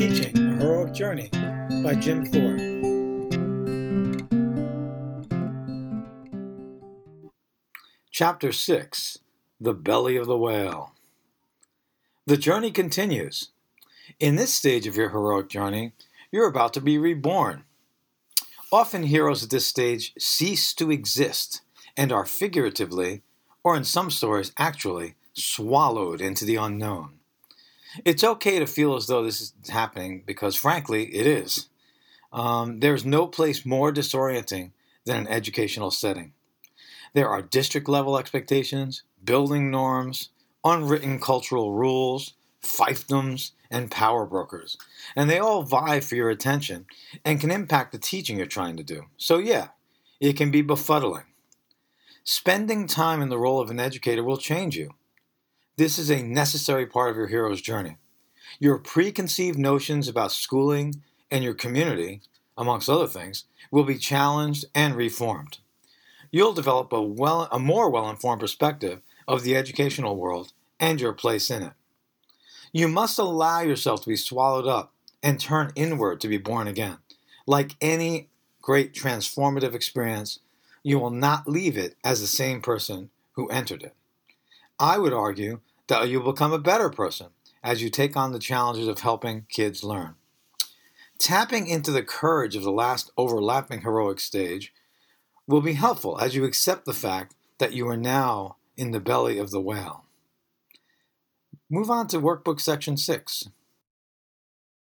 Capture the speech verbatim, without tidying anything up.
Teaching: A Heroic Journey by Jim Ford. Chapter six, The Belly of the Whale. The journey continues. In this stage of your heroic journey, you're about to be reborn. Often heroes at this stage cease to exist and are figuratively, or in some stories actually, swallowed into the unknown. It's okay to feel as though this is happening because, frankly, it is. Um, there's no place more disorienting than an educational setting. There are district-level expectations, building norms, unwritten cultural rules, fiefdoms, and power brokers. And they all vie for your attention and can impact the teaching you're trying to do. So, yeah, it can be befuddling. Spending time in the role of an educator will change you. This is a necessary part of your hero's journey. Your preconceived notions about schooling and your community, amongst other things, will be challenged and reformed. You'll develop a, well, a more well-informed perspective of the educational world and your place in it. You must allow yourself to be swallowed up and turn inward to be born again. Like any great transformative experience, you will not leave it as the same person who entered it. I would argue that you become a better person as you take on the challenges of helping kids learn. Tapping into the courage of the last overlapping heroic stage will be helpful as you accept the fact that you are now in the belly of the whale. Move on to workbook section six.